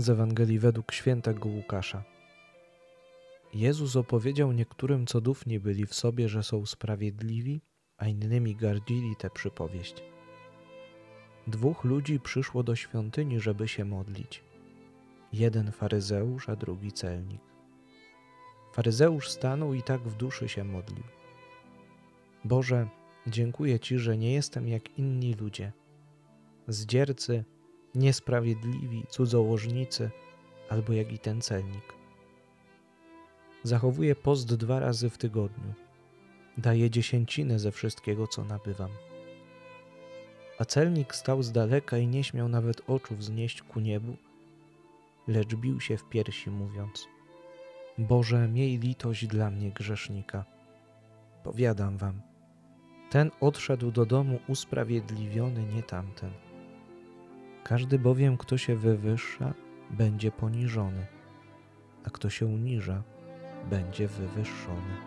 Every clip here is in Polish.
z Ewangelii według świętego Łukasza. Jezus opowiedział niektórym, co dufni byli w sobie, że są sprawiedliwi, a innymi gardzili tę przypowieść. Dwóch ludzi przyszło do świątyni, żeby się modlić. Jeden faryzeusz, a drugi celnik. Faryzeusz stanął i tak w duszy się modlił. Boże, dziękuję Ci, że nie jestem jak inni ludzie. Zdziercy, niesprawiedliwi, cudzołożnicy, albo jak i ten celnik. Zachowuję post 2 razy w tygodniu. Daję 10% ze wszystkiego, co nabywam. A celnik stał z daleka i nie śmiał nawet oczu wznieść ku niebu, lecz bił się w piersi, mówiąc: Boże, miej litość dla mnie grzesznika. Powiadam wam, ten odszedł do domu usprawiedliwiony, nie tamten. Każdy bowiem, kto się wywyższa, będzie poniżony, a kto się uniża, będzie wywyższony.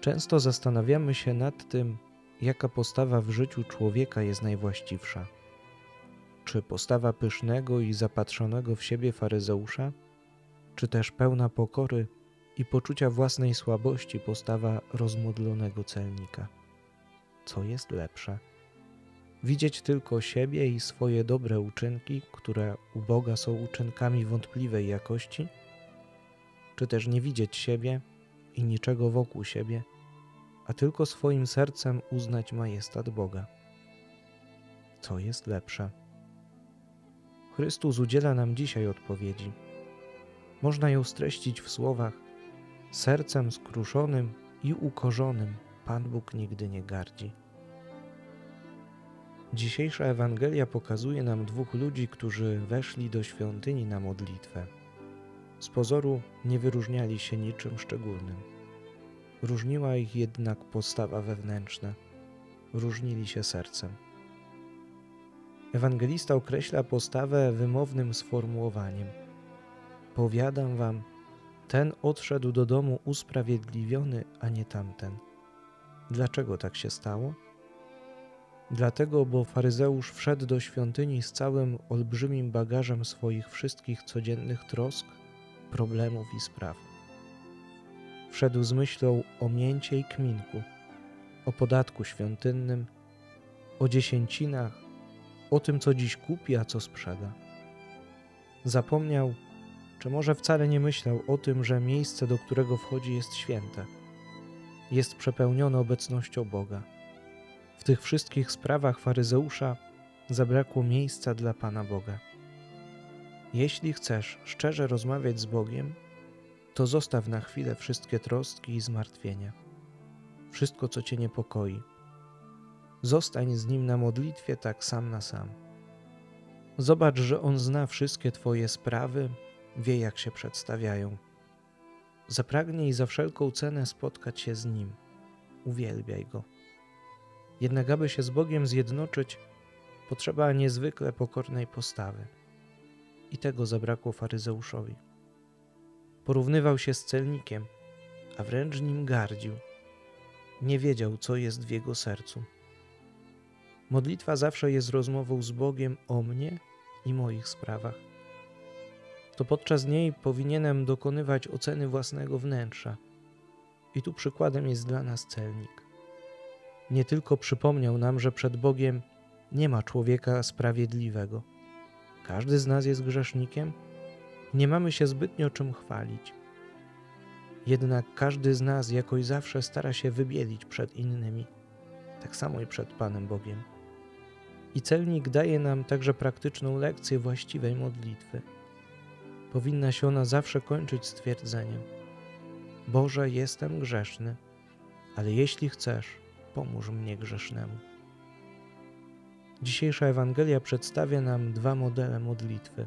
Często zastanawiamy się nad tym, jaka postawa w życiu człowieka jest najwłaściwsza. Czy postawa pysznego i zapatrzonego w siebie faryzeusza, czy też pełna pokory i poczucia własnej słabości postawa rozmodlonego celnika? Co jest lepsze? Widzieć tylko siebie i swoje dobre uczynki, które u Boga są uczynkami wątpliwej jakości? Czy też nie widzieć siebie i niczego wokół siebie, a tylko swoim sercem uznać majestat Boga? Co jest lepsze? Chrystus udziela nam dzisiaj odpowiedzi. Można ją streścić w słowach: sercem skruszonym i ukorzonym Pan Bóg nigdy nie gardzi. Dzisiejsza Ewangelia pokazuje nam 2 ludzi, którzy weszli do świątyni na modlitwę. Z pozoru nie wyróżniali się niczym szczególnym. Różniła ich jednak postawa wewnętrzna. Różnili się sercem. Ewangelista określa postawę wymownym sformułowaniem: powiadam wam, ten odszedł do domu usprawiedliwiony, a nie tamten. Dlaczego tak się stało? Dlatego, bo faryzeusz wszedł do świątyni z całym olbrzymim bagażem swoich wszystkich codziennych trosk, problemów i spraw. Wszedł z myślą o mięcie i kminku, o podatku świątynnym, o 10%, o tym, co dziś kupi, a co sprzeda. Zapomniał, czy może wcale nie myślał o tym, że miejsce, do którego wchodzi, jest święte, jest przepełnione obecnością Boga. W tych wszystkich sprawach faryzeusza zabrakło miejsca dla Pana Boga. Jeśli chcesz szczerze rozmawiać z Bogiem, to zostaw na chwilę wszystkie troski i zmartwienia, wszystko, co Cię niepokoi. Zostań z Nim na modlitwie tak sam na sam. Zobacz, że On zna wszystkie Twoje sprawy, wie, jak się przedstawiają. Zapragnij za wszelką cenę spotkać się z Nim. Uwielbiaj Go. Jednak aby się z Bogiem zjednoczyć, potrzeba niezwykle pokornej postawy. I tego zabrakło faryzeuszowi. Porównywał się z celnikiem, a wręcz nim gardził. Nie wiedział, co jest w jego sercu. Modlitwa zawsze jest rozmową z Bogiem o mnie i moich sprawach. To podczas niej powinienem dokonywać oceny własnego wnętrza. I tu przykładem jest dla nas celnik. Nie tylko przypomniał nam, że przed Bogiem nie ma człowieka sprawiedliwego. Każdy z nas jest grzesznikiem. Nie mamy się zbytnio czym chwalić. Jednak każdy z nas jakoś zawsze stara się wybielić przed innymi, tak samo i przed Panem Bogiem. I celnik daje nam także praktyczną lekcję właściwej modlitwy. Powinna się ona zawsze kończyć stwierdzeniem: Boże, jestem grzeszny, ale jeśli chcesz, pomóż mnie grzesznemu. Dzisiejsza Ewangelia przedstawia nam dwa modele modlitwy.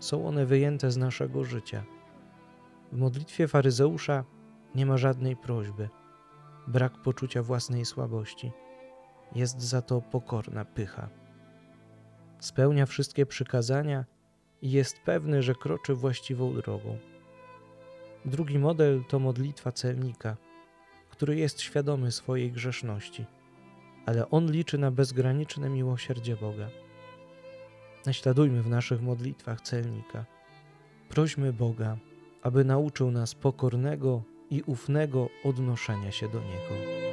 Są one wyjęte z naszego życia. W modlitwie faryzeusza nie ma żadnej prośby, brak poczucia własnej słabości. Jest za to pokorna pycha. Spełnia wszystkie przykazania i jest pewny, że kroczy właściwą drogą. Drugi model to modlitwa celnika, który jest świadomy swojej grzeszności, ale on liczy na bezgraniczne miłosierdzie Boga. Naśladujmy w naszych modlitwach celnika. Prośmy Boga, aby nauczył nas pokornego i ufnego odnoszenia się do Niego.